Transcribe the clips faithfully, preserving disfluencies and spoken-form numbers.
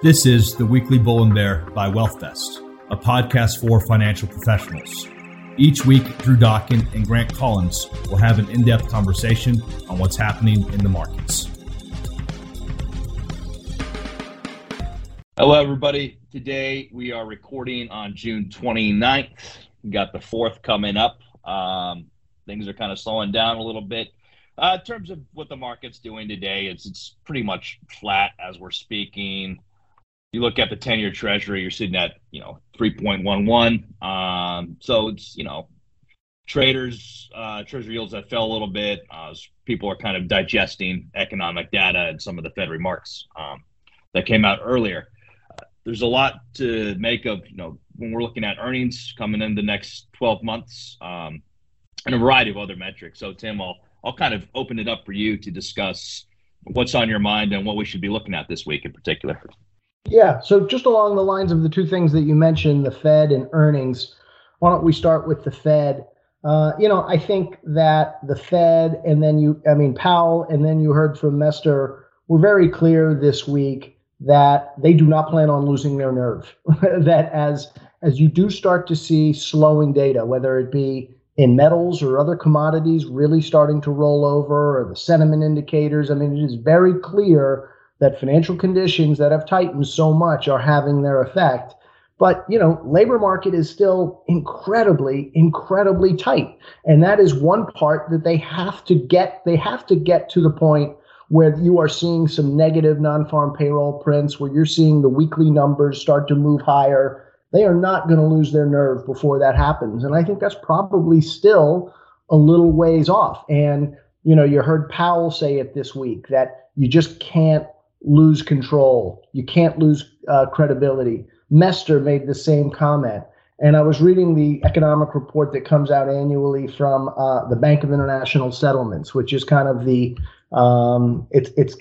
This is the Weekly Bull and Bear by WealthVest, a podcast for financial professionals. Each week, Drew Dokkin and Grant Collins will have an in-depth conversation on what's happening in the markets. Hello, everybody. Today, we are recording on June twenty-ninth. We got the fourth coming up. Um, things are kind of slowing down a little bit. Uh, in terms of what the market's doing today, it's, it's pretty much flat as we're speaking. You look at the ten-year Treasury, you're sitting at, you know, three point one one. Um, so it's, you know, traders, uh, Treasury yields that fell a little bit. Uh, people are kind of digesting economic data and some of the Fed remarks um, that came out earlier. Uh, there's a lot to make of, you know, when we're looking at earnings coming in the next twelve months um, and a variety of other metrics. So, Tim, I'll, I'll kind of open it up for you to discuss what's on your mind and what we should be looking at this week in particular. Yeah. So just along the lines of the two things that you mentioned, the Fed and earnings, why don't we start with the Fed? Uh, you know, I think that the Fed and then you, I mean, Powell, and then you heard from Mester, were very clear this week that they do not plan on losing their nerve, that as, as you do start to see slowing data, whether it be in metals or other commodities really starting to roll over or the sentiment indicators, I mean, it is very clear that financial conditions that have tightened so much are having their effect. But, you know, labor market is still incredibly, incredibly tight. And that is one part that they have to get. They have to get to the point where you are seeing some negative non-farm payroll prints, where you're seeing the weekly numbers start to move higher. They are not going to lose their nerve before that happens. And I think that's probably still a little ways off. And, you know, you heard Powell say it this week that you just can't lose control. You can't lose uh, credibility. Mester made the same comment. And I was reading the economic report that comes out annually from uh, the Bank of International Settlements, which is kind of the, um, it's it's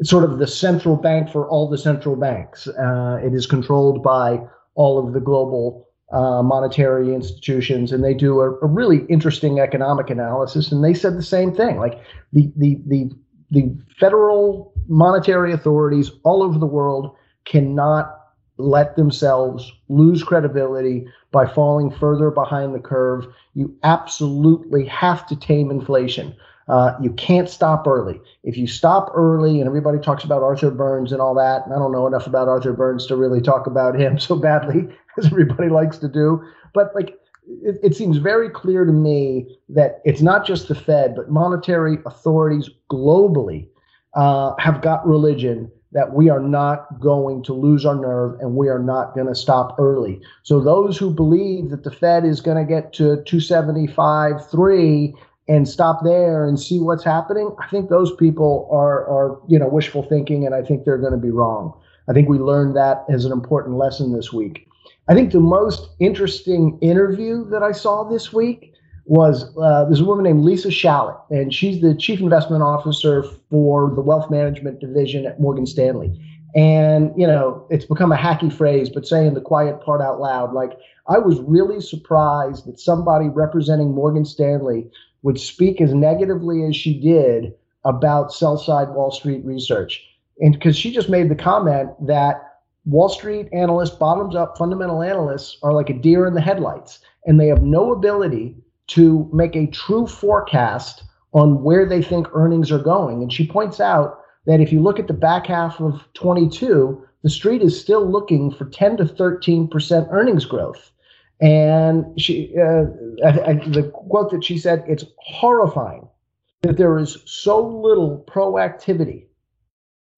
it's sort of the central bank for all the central banks. Uh, it is controlled by all of the global uh, monetary institutions, and they do a, a really interesting economic analysis. And they said the same thing, like the the the the federal monetary authorities all over the world cannot let themselves lose credibility by falling further behind the curve. You absolutely have to tame inflation. Uh, you can't stop early. If you stop early, and everybody talks about Arthur Burns and all that, and I don't know enough about Arthur Burns to really talk about him so badly as everybody likes to do, but like, It, it seems very clear to me that it's not just the Fed, but monetary authorities globally uh, have got religion that we are not going to lose our nerve and we are not going to stop early. So those who believe that the Fed is going to get to two seventy-five, three and stop there and see what's happening, I think those people are, are you know, wishful thinking, and I think they're going to be wrong. I think we learned that as an important lesson this week. I think the most interesting interview that I saw this week was uh, there's a woman named Lisa Shallet, and she's the chief investment officer for the wealth management division at Morgan Stanley. And, you know, it's become a hacky phrase, but saying the quiet part out loud, like, I was really surprised that somebody representing Morgan Stanley would speak as negatively as she did about sell-side Wall Street research. And because she just made the comment that Wall Street analysts, bottoms-up fundamental analysts, are like a deer in the headlights, and they have no ability to make a true forecast on where they think earnings are going. And she points out that if you look at the back half of twenty-two, the Street is still looking for ten to thirteen percent earnings growth. And she, uh, I, I, the quote that she said, it's horrifying that there is so little proactivity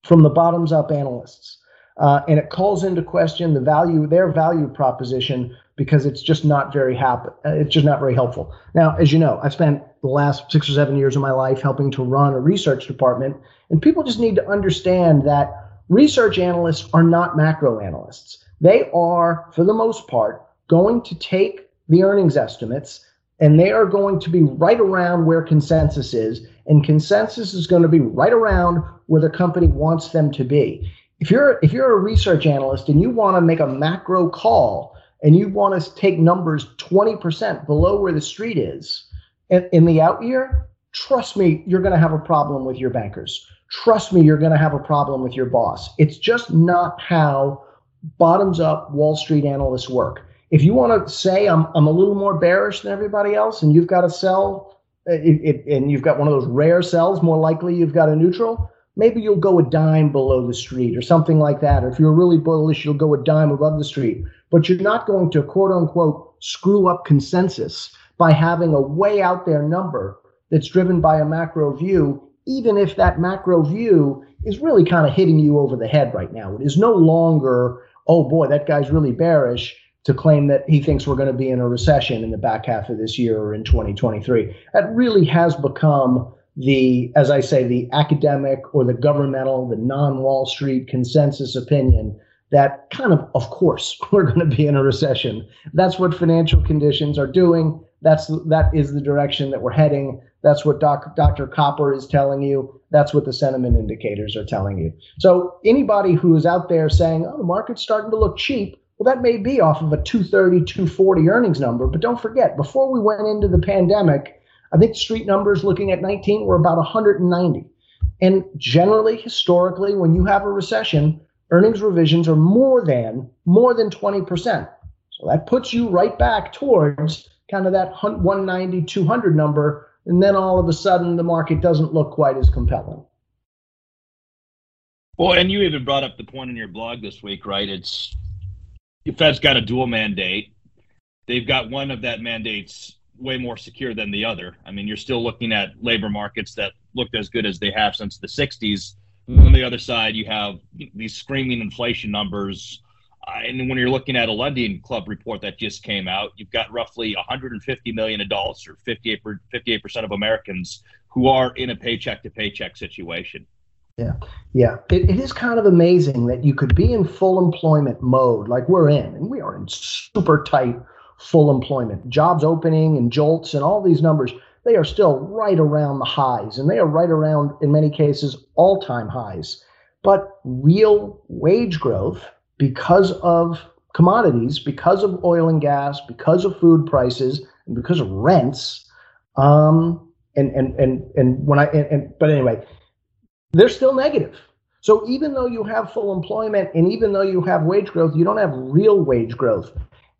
from the bottoms-up analysts. Uh, and it calls into question the value, their value proposition, because it's just not very happy. It's just not very helpful. Now, as you know, I've spent the last six or seven years of my life helping to run a research department, and people just need to understand that research analysts are not macro analysts. They are, for the most part, going to take the earnings estimates, and they are going to be right around where consensus is, and consensus is going to be right around where the company wants them to be. If you're if you're a research analyst and you want to make a macro call and you want to take numbers twenty percent below where the Street is in, in the out year, trust me, you're going to have a problem with your bankers. Trust me, you're going to have a problem with your boss. It's just not how bottoms up Wall Street analysts work. If you want to say I'm I'm a little more bearish than everybody else, and you've got to sell, it, it, and you've got one of those rare sells, more likely you've got a neutral. Maybe you'll go a dime below the street or something like that. Or if you're really bullish, you'll go a dime above the street. But you're not going to quote unquote screw up consensus by having a way out there number that's driven by a macro view, even if that macro view is really kind of hitting you over the head right now. It is no longer, oh boy, that guy's really bearish, to claim that he thinks we're going to be in a recession in the back half of this year or in twenty twenty-three. That really has become the, as I say, the academic or the governmental, the non-Wall Street consensus opinion that kind of, of course, we're going to be in a recession. That's what financial conditions are doing. That's, that is the direction that we're heading. That's what doc, Doctor Copper is telling you. That's what the sentiment indicators are telling you. So anybody who is out there saying, oh, the market's starting to look cheap, well, that may be off of a two thirty, two forty earnings number. But don't forget, before we went into the pandemic, I think street numbers looking at nineteen were about one hundred ninety. And generally, historically, when you have a recession, earnings revisions are more than more than twenty percent. So that puts you right back towards kind of that one ninety, two hundred number. And then all of a sudden, the market doesn't look quite as compelling. Well, and you even brought up the point in your blog this week, right? It's the Fed's got a dual mandate. They've got one of that mandate's way more secure than the other. I mean, you're still looking at labor markets that looked as good as they have since the sixties. Mm-hmm. On the other side, you have these screaming inflation numbers. Uh, and when you're looking at a Lending Club report that just came out, you've got roughly one hundred fifty million adults, or fifty-eight percent of Americans, who are in a paycheck-to-paycheck situation. Yeah. Yeah. It, it is kind of amazing that you could be in full employment mode like we're in, and we are in super tight full employment. Jobs opening and jolts and all these numbers, they are still right around the highs, and they are right around, in many cases, all-time highs. But real wage growth, because of commodities, because of oil and gas, because of food prices, and because of rents, um, and, and, and, and when I, and, and but anyway, they're still negative. So even though you have full employment and even though you have wage growth, you don't have real wage growth.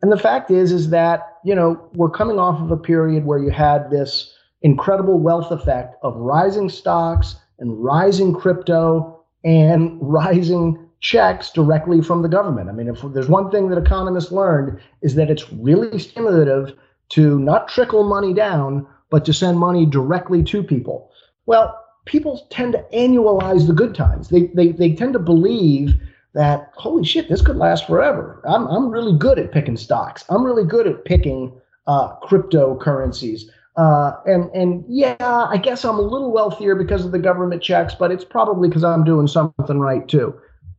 And the fact is, is that, you know, we're coming off of a period where you had this incredible wealth effect of rising stocks and rising crypto and rising checks directly from the government. I mean, if there's one thing that economists learned, is that it's really stimulative to not trickle money down, but to send money directly to people. Well, people tend to annualize the good times. They, they they tend to believe that, holy shit, this could last forever. I'm I'm really good at picking stocks. I'm really good at picking uh, cryptocurrencies. Uh, and and yeah, I guess I'm a little wealthier because of the government checks, but it's probably because I'm doing something right too.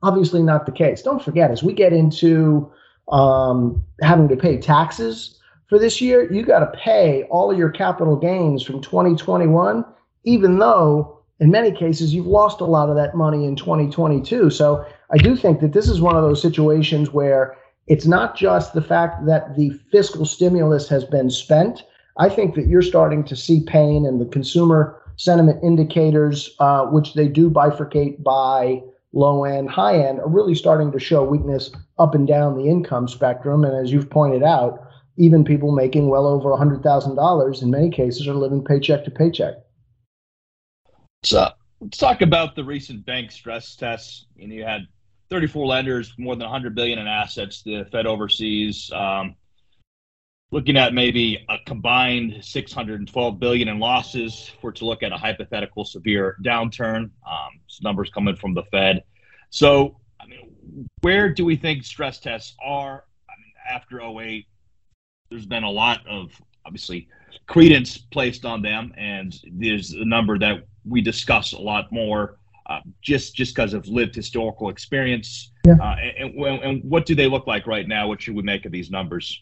Obviously not the case. Don't forget, as we get into um, having to pay taxes for this year, you got to pay all of your capital gains from twenty twenty-one. Even though in many cases you've lost a lot of that money in twenty twenty-two. So I do think that this is one of those situations where it's not just the fact that the fiscal stimulus has been spent. I think that you're starting to see pain in the consumer sentiment indicators, uh, which they do bifurcate by low end, high end, are really starting to show weakness up and down the income spectrum. And as you've pointed out, even people making well over one hundred thousand dollars in many cases are living paycheck to paycheck. So let's talk about the recent bank stress tests. And you had thirty-four lenders, more than one hundred billion dollars in assets, the Fed oversees, um, looking at maybe a combined six hundred twelve billion dollars in losses for to look at a hypothetical severe downturn. Um, numbers coming from the Fed. So, I mean, where do we think stress tests are? I mean, after oh eight, there's been a lot of, obviously, credence placed on them, and there's a number that we discuss a lot more uh, just just because of lived historical experience. Yeah. Uh, and, and, and what do they look like right now? What should we make of these numbers?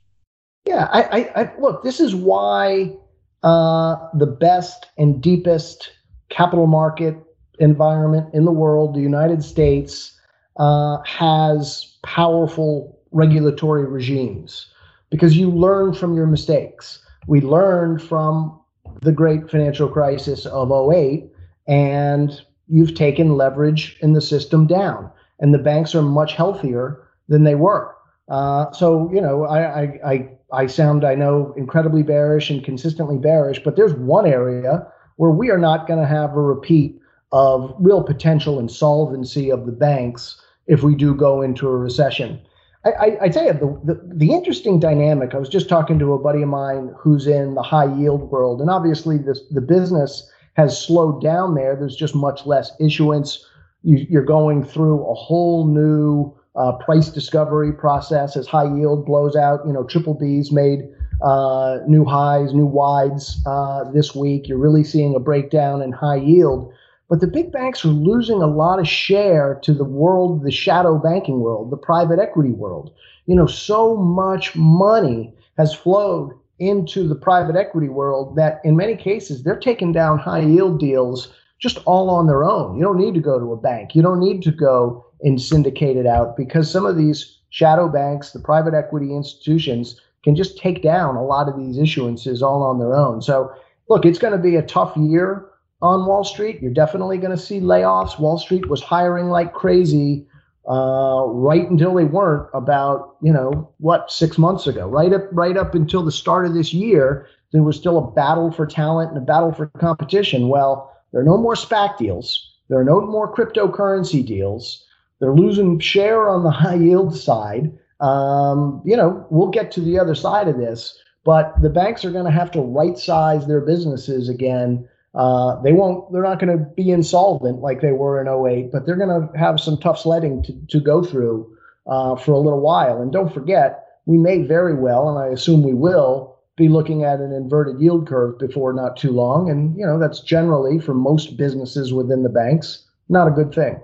Yeah, I, I, I look, this is why uh, the best and deepest capital market environment in the world, the United States, uh, has powerful regulatory regimes, because you learn from your mistakes. We learned from the great financial crisis of oh eight, and you've taken leverage in the system down, and the banks are much healthier than they were. Uh, so, you know, I, I, I, I sound, I know, incredibly bearish and consistently bearish, but there's one area where we are not going to have a repeat of real potential insolvency of the banks if we do go into a recession. I, I, I tell you, the, the, the interesting dynamic, I was just talking to a buddy of mine who's in the high yield world, and obviously this, the business has slowed down there. There's just much less issuance. You, you're going through a whole new uh, price discovery process as high yield blows out. You know, triple B's made uh, new highs, new wides uh, this week. You're really seeing a breakdown in high yield. But the big banks are losing a lot of share to the world, the shadow banking world, the private equity world. You know, so much money has flowed into the private equity world that in many cases, they're taking down high yield deals just all on their own. You don't need to go to a bank. You don't need to go and syndicate it out, because some of these shadow banks, the private equity institutions, can just take down a lot of these issuances all on their own. So look, it's going to be a tough year on Wall Street. You're definitely going to see layoffs. Wall Street was hiring like crazy uh, right until they weren't about, you know, what, six months ago, right up right up until the start of this year. There was still a battle for talent and a battle for competition. Well, there are no more SPAC deals. There are no more cryptocurrency deals. They're losing share on the high yield side. Um, you know, we'll get to the other side of this, but the banks are going to have to right size their businesses again. Uh, they won't, they're not going to be insolvent like they were in oh eight, but they're going to have some tough sledding to, to go through uh, for a little while. And don't forget, we may very well, and I assume we will, be looking at an inverted yield curve before not too long. And, you know, that's generally for most businesses within the banks, not a good thing.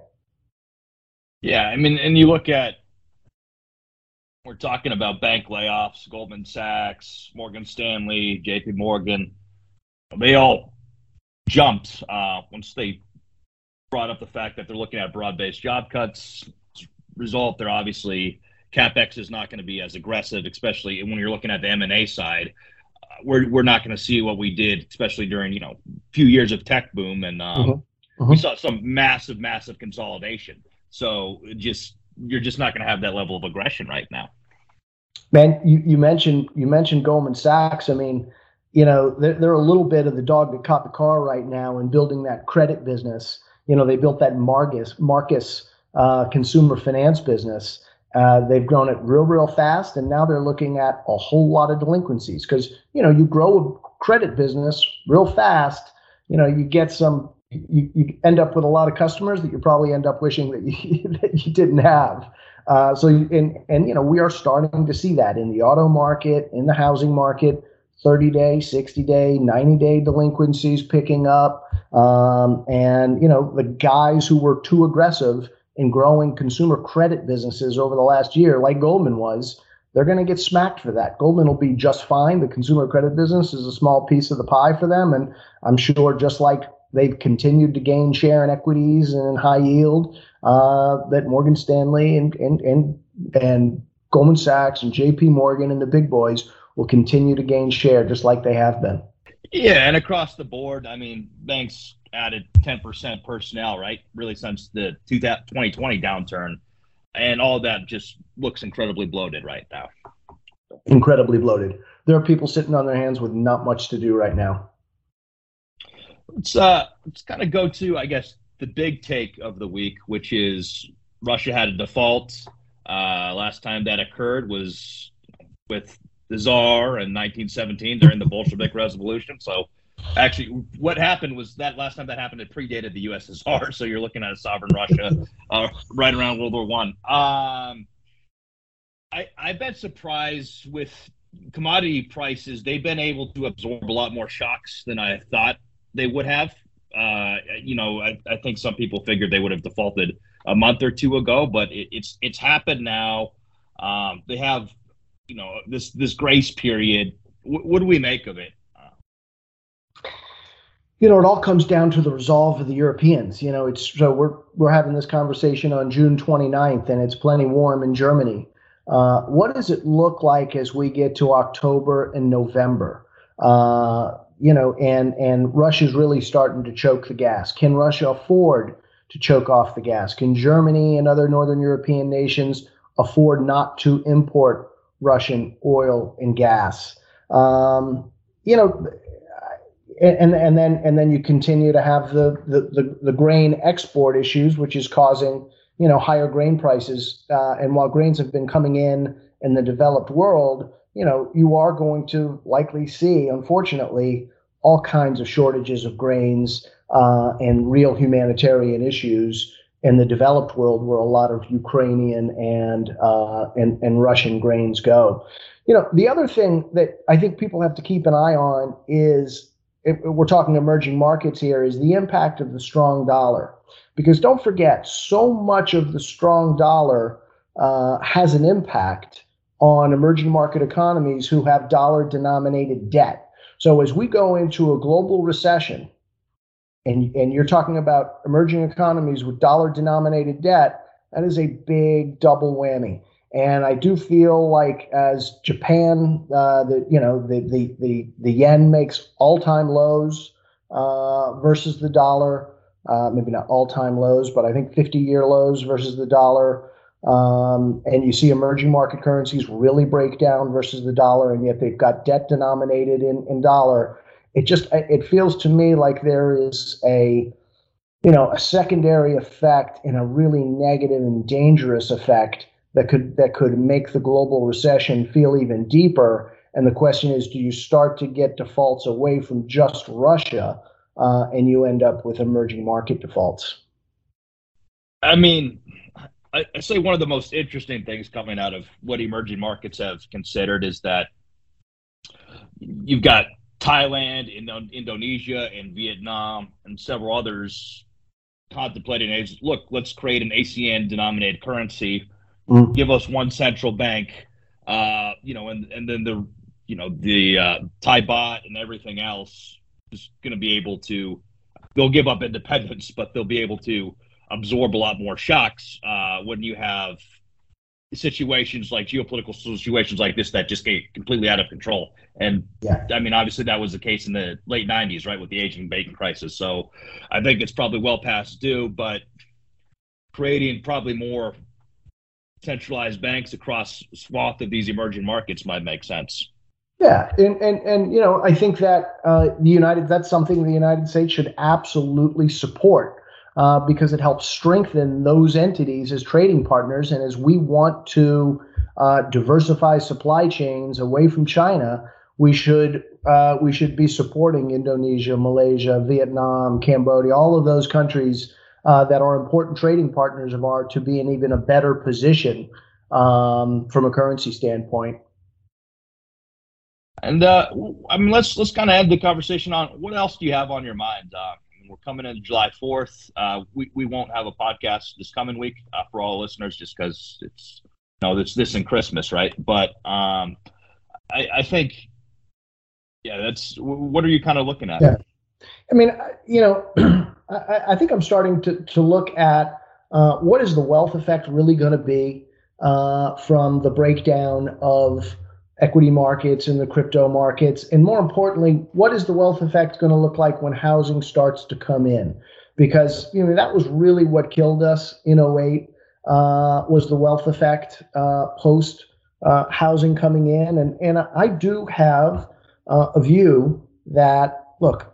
Yeah. I mean, and you look at, we're talking about bank layoffs, Goldman Sachs, Morgan Stanley, J P Morgan, they all jumped uh, once they brought up the fact that they're looking at broad-based job cuts. As a result, they're obviously CapEx is not going to be as aggressive, especially when you're looking at the M and A side. Uh, we're we're not going to see what we did, especially during, you know, few years of tech boom, and um, mm-hmm. Mm-hmm. we saw some massive, massive consolidation. So just you're just not going to have that level of aggression right now. Man, you, you mentioned you mentioned Goldman Sachs. I mean, you know, they're, they're a little bit of the dog that caught the car right now in building that credit business. You know, they built that Marcus, Marcus uh, consumer finance business. Uh, they've grown it real, real fast, and now they're looking at a whole lot of delinquencies because, you know, you grow a credit business real fast. You know, you get some, you, you end up with a lot of customers that you probably end up wishing that you, that you didn't have. Uh, so, and, and, you know, we are starting to see that in the auto market, in the housing market. thirty-day, sixty-day, ninety-day delinquencies picking up. Um, and, you know, the guys who were too aggressive in growing consumer credit businesses over the last year, like Goldman was, they're going to get smacked for that. Goldman will be just fine. The consumer credit business is a small piece of the pie for them. And I'm sure just like they've continued to gain share in equities and in high yield, uh, that Morgan Stanley and, and, and, and Goldman Sachs and J P Morgan and the big boys will continue to gain share just like they have been. Yeah, and across the board, I mean, banks added ten percent personnel, right, really since the twenty twenty downturn, and all that just looks incredibly bloated right now. Incredibly bloated. There are people sitting on their hands with not much to do right now. Let's, uh, let's kind of go to, I guess, the big take of the week, which is Russia had a default. Uh, last time that occurred was with the Tsar in nineteen seventeen during the Bolshevik Revolution. So actually what happened was that last time that happened, it predated the U S S R. So you're looking at a sovereign Russia uh, right around World War One. Um, I, I've been surprised with commodity prices. They've been able to absorb a lot more shocks than I thought they would have. Uh, you know, I, I think some people figured they would have defaulted a month or two ago, but it, it's, it's happened now. Um, they have, you know, this this grace period. W- what do we make of it? Uh, you know, it all comes down to the resolve of the Europeans. You know, it's so we're we're having this conversation on June twenty-ninth, and it's plenty warm in Germany. Uh, what does it look like as we get to October and November? Uh, you know, and and Russia's really starting to choke the gas. Can Russia afford to choke off the gas? Can Germany and other Northern European nations afford not to import Russian oil and gas? Um, you know, and and then and then you continue to have the the the, the grain export issues, which is causing, you know, higher grain prices. Uh, and while grains have been coming in in the developed world, you know, you are going to likely see, unfortunately, all kinds of shortages of grains uh, and real humanitarian issues in the developed world, where a lot of Ukrainian and uh, and and Russian grains go. You know, the other thing that I think people have to keep an eye on is, if we're talking emerging markets here, is the impact of the strong dollar. Because don't forget, so much of the strong dollar uh, has an impact on emerging market economies who have dollar-denominated debt. So as we go into a global recession, and, and you're talking about emerging economies with dollar-denominated debt, that is a big double whammy. And I do feel like as Japan, uh, the you know the the the, the yen makes all-time lows uh, versus the dollar. Uh, maybe not all-time lows, but I think fifty-year lows versus the dollar. Um, and you see emerging market currencies really break down versus the dollar, and yet they've got debt denominated in, in dollar. It just it feels to me like there is a you know a secondary effect, and a really negative and dangerous effect that could that could make the global recession feel even deeper. And the question is, do you start to get defaults away from just Russia? Uh, and you end up with emerging market defaults. I mean, I, I say one of the most interesting things coming out of what emerging markets have considered is that you've got Thailand, Indo- Indonesia, and Vietnam, and several others contemplating, is, look, let's create an A S E A N-denominated currency, mm. give us one central bank, uh, you know, and, and then the, you know, the uh, Thai baht and everything else is going to be able to, they'll give up independence, but they'll be able to absorb a lot more shocks uh, when you have situations like geopolitical situations like this that just get completely out of control. And yeah. I mean, obviously that was the case in the late nineties, right, with the Asian banking crisis. So I think it's probably well past due, but creating probably more centralized banks across a swath of these emerging markets might make sense. Yeah, and, and and you know, I think that uh, the United that's something the United States should absolutely support uh, because it helps strengthen those entities as trading partners. And as we want to uh, diversify supply chains away from China, we should uh, we should be supporting Indonesia, Malaysia, Vietnam, Cambodia, all of those countries uh, that are important trading partners of ours to be in even a better position um, from a currency standpoint. And uh, I mean, let's let's kind of end the conversation on what else do you have on your mind? Uh, we're coming into July fourth. Uh, we we won't have a podcast this coming week uh, for all listeners, just because it's you know it's this and Christmas, right? But um, I, I think, yeah, that's what are you kind of looking at? Yeah. I mean, you know, I, I think I'm starting to to look at uh, what is the wealth effect really going to be uh, from the breakdown of equity markets and the crypto markets, and more importantly, what is the wealth effect going to look like when housing starts to come in? Because you know that was really what killed us in oh eight uh, was the wealth effect uh, post uh, housing coming in, and and I do have uh, a view that look,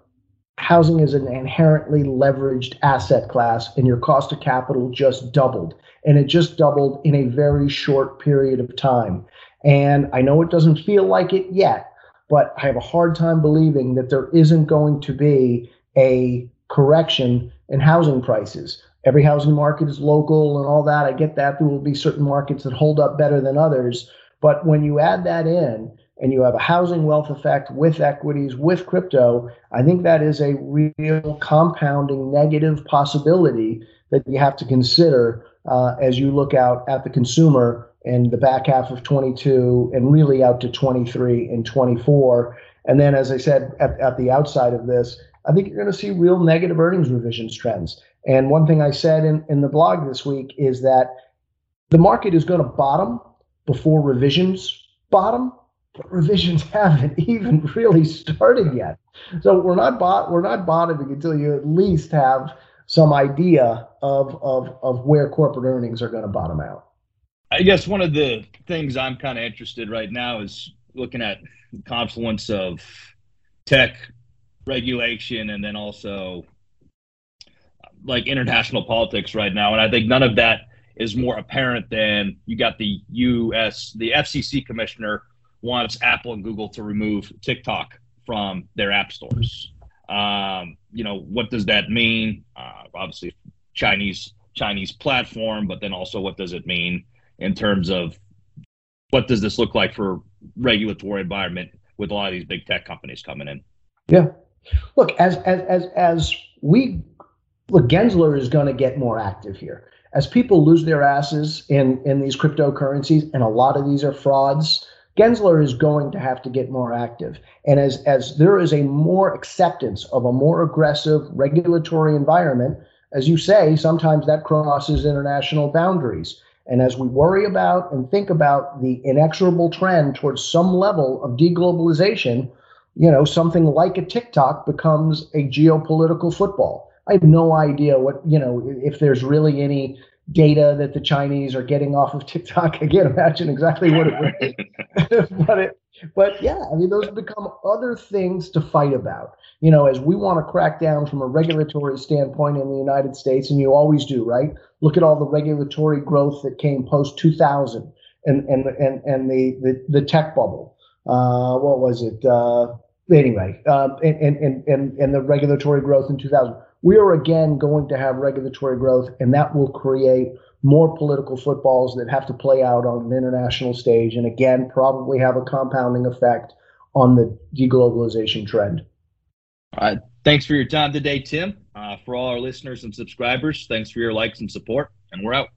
housing is an inherently leveraged asset class, and your cost of capital just doubled, and it just doubled in a very short period of time. And I know it doesn't feel like it yet, but I have a hard time believing that there isn't going to be a correction in housing prices. Every housing market is local and all that. I get that. There will be certain markets that hold up better than others. But when you add that in and you have a housing wealth effect with equities, with crypto, I think that is a real compounding negative possibility that you have to consider uh, as you look out at the consumer and the back half of twenty-two and really out to twenty-three and twenty-four. And then, as I said, at, at the outside of this, I think you're going to see real negative earnings revisions trends. And one thing I said in, in the blog this week is that the market is going to bottom before revisions bottom. but revisions haven't even really started yet. So we're not bot we're not bottoming until you at least have some idea of of of where corporate earnings are going to bottom out. I guess one of the things I'm kind of interested right now is looking at the confluence of tech regulation and then also like international politics right now. And I think none of that is more apparent than you got the U S, the F C C commissioner wants Apple and Google to remove TikTok from their app stores. Um, you know, what does that mean? Uh, obviously Chinese, Chinese platform, but then also what does it mean in terms of what does this look like for regulatory environment with a lot of these big tech companies coming in? Yeah. Look, as, as, as, as we, look, Gensler is going to get more active here. As people lose their asses in, in these cryptocurrencies, and a lot of these are frauds, Gensler is going to have to get more active. And as, as there is a more acceptance of a more aggressive regulatory environment, as you say, sometimes that crosses international boundaries. And as we worry about and think about the inexorable trend towards some level of deglobalization, you know, something like a TikTok becomes a geopolitical football. I have no idea what, you know, if there's really any data that the Chinese are getting off of TikTok. I can't imagine exactly what it would but it, but yeah, I mean, those become other things to fight about. You know, as we want to crack down from a regulatory standpoint in the United States, and you always do, right? Look at all the regulatory growth that came post two thousand and and and and the the, the tech bubble. Uh, what was it? Uh, anyway, uh, and and and and the regulatory growth in two thousand. We are again going to have regulatory growth, and that will create more political footballs that have to play out on an international stage, and again, probably have a compounding effect on the deglobalization trend. All right. Thanks for your time today, Tim. Uh, for all our listeners and subscribers, thanks for your likes and support, and we're out.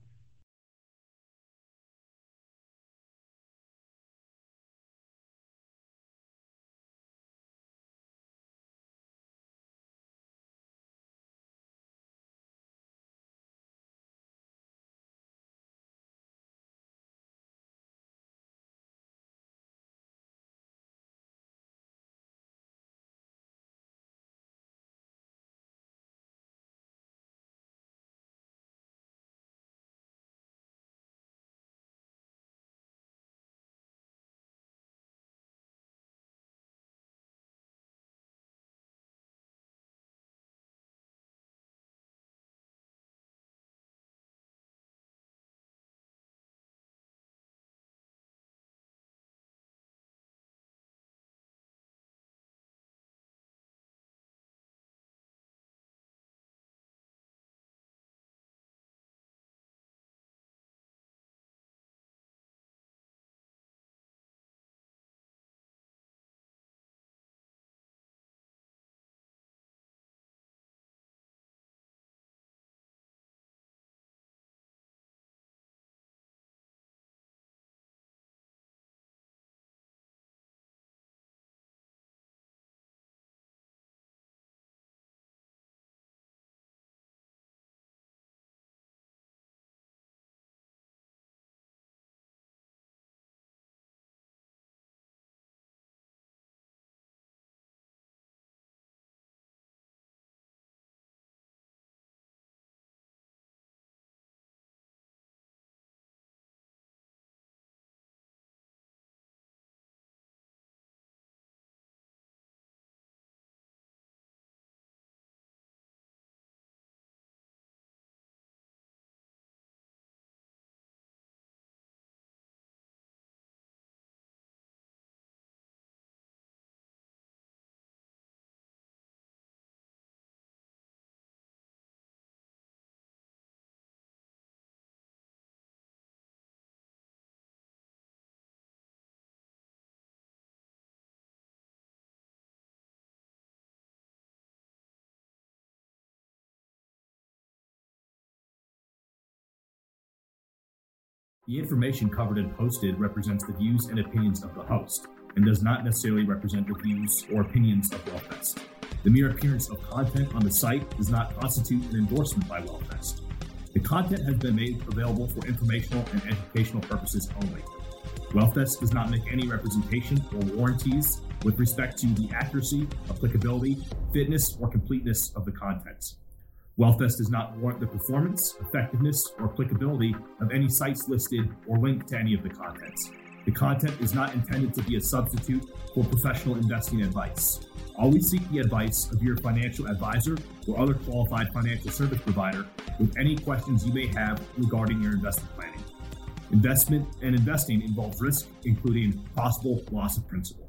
The information covered and posted represents the views and opinions of the host and does not necessarily represent the views or opinions of WealthVest. The mere appearance of content on the site does not constitute an endorsement by WealthVest. The content has been made available for informational and educational purposes only. WealthVest does not make any representation or warranties with respect to the accuracy, applicability, fitness, or completeness of the content. WealthVest does not warrant the performance, effectiveness, or applicability of any sites listed or linked to any of the content. The content is not intended to be a substitute for professional investing advice. Always seek the advice of your financial advisor or other qualified financial service provider with any questions you may have regarding your investment planning. Investment and investing involves risk, including possible loss of principal.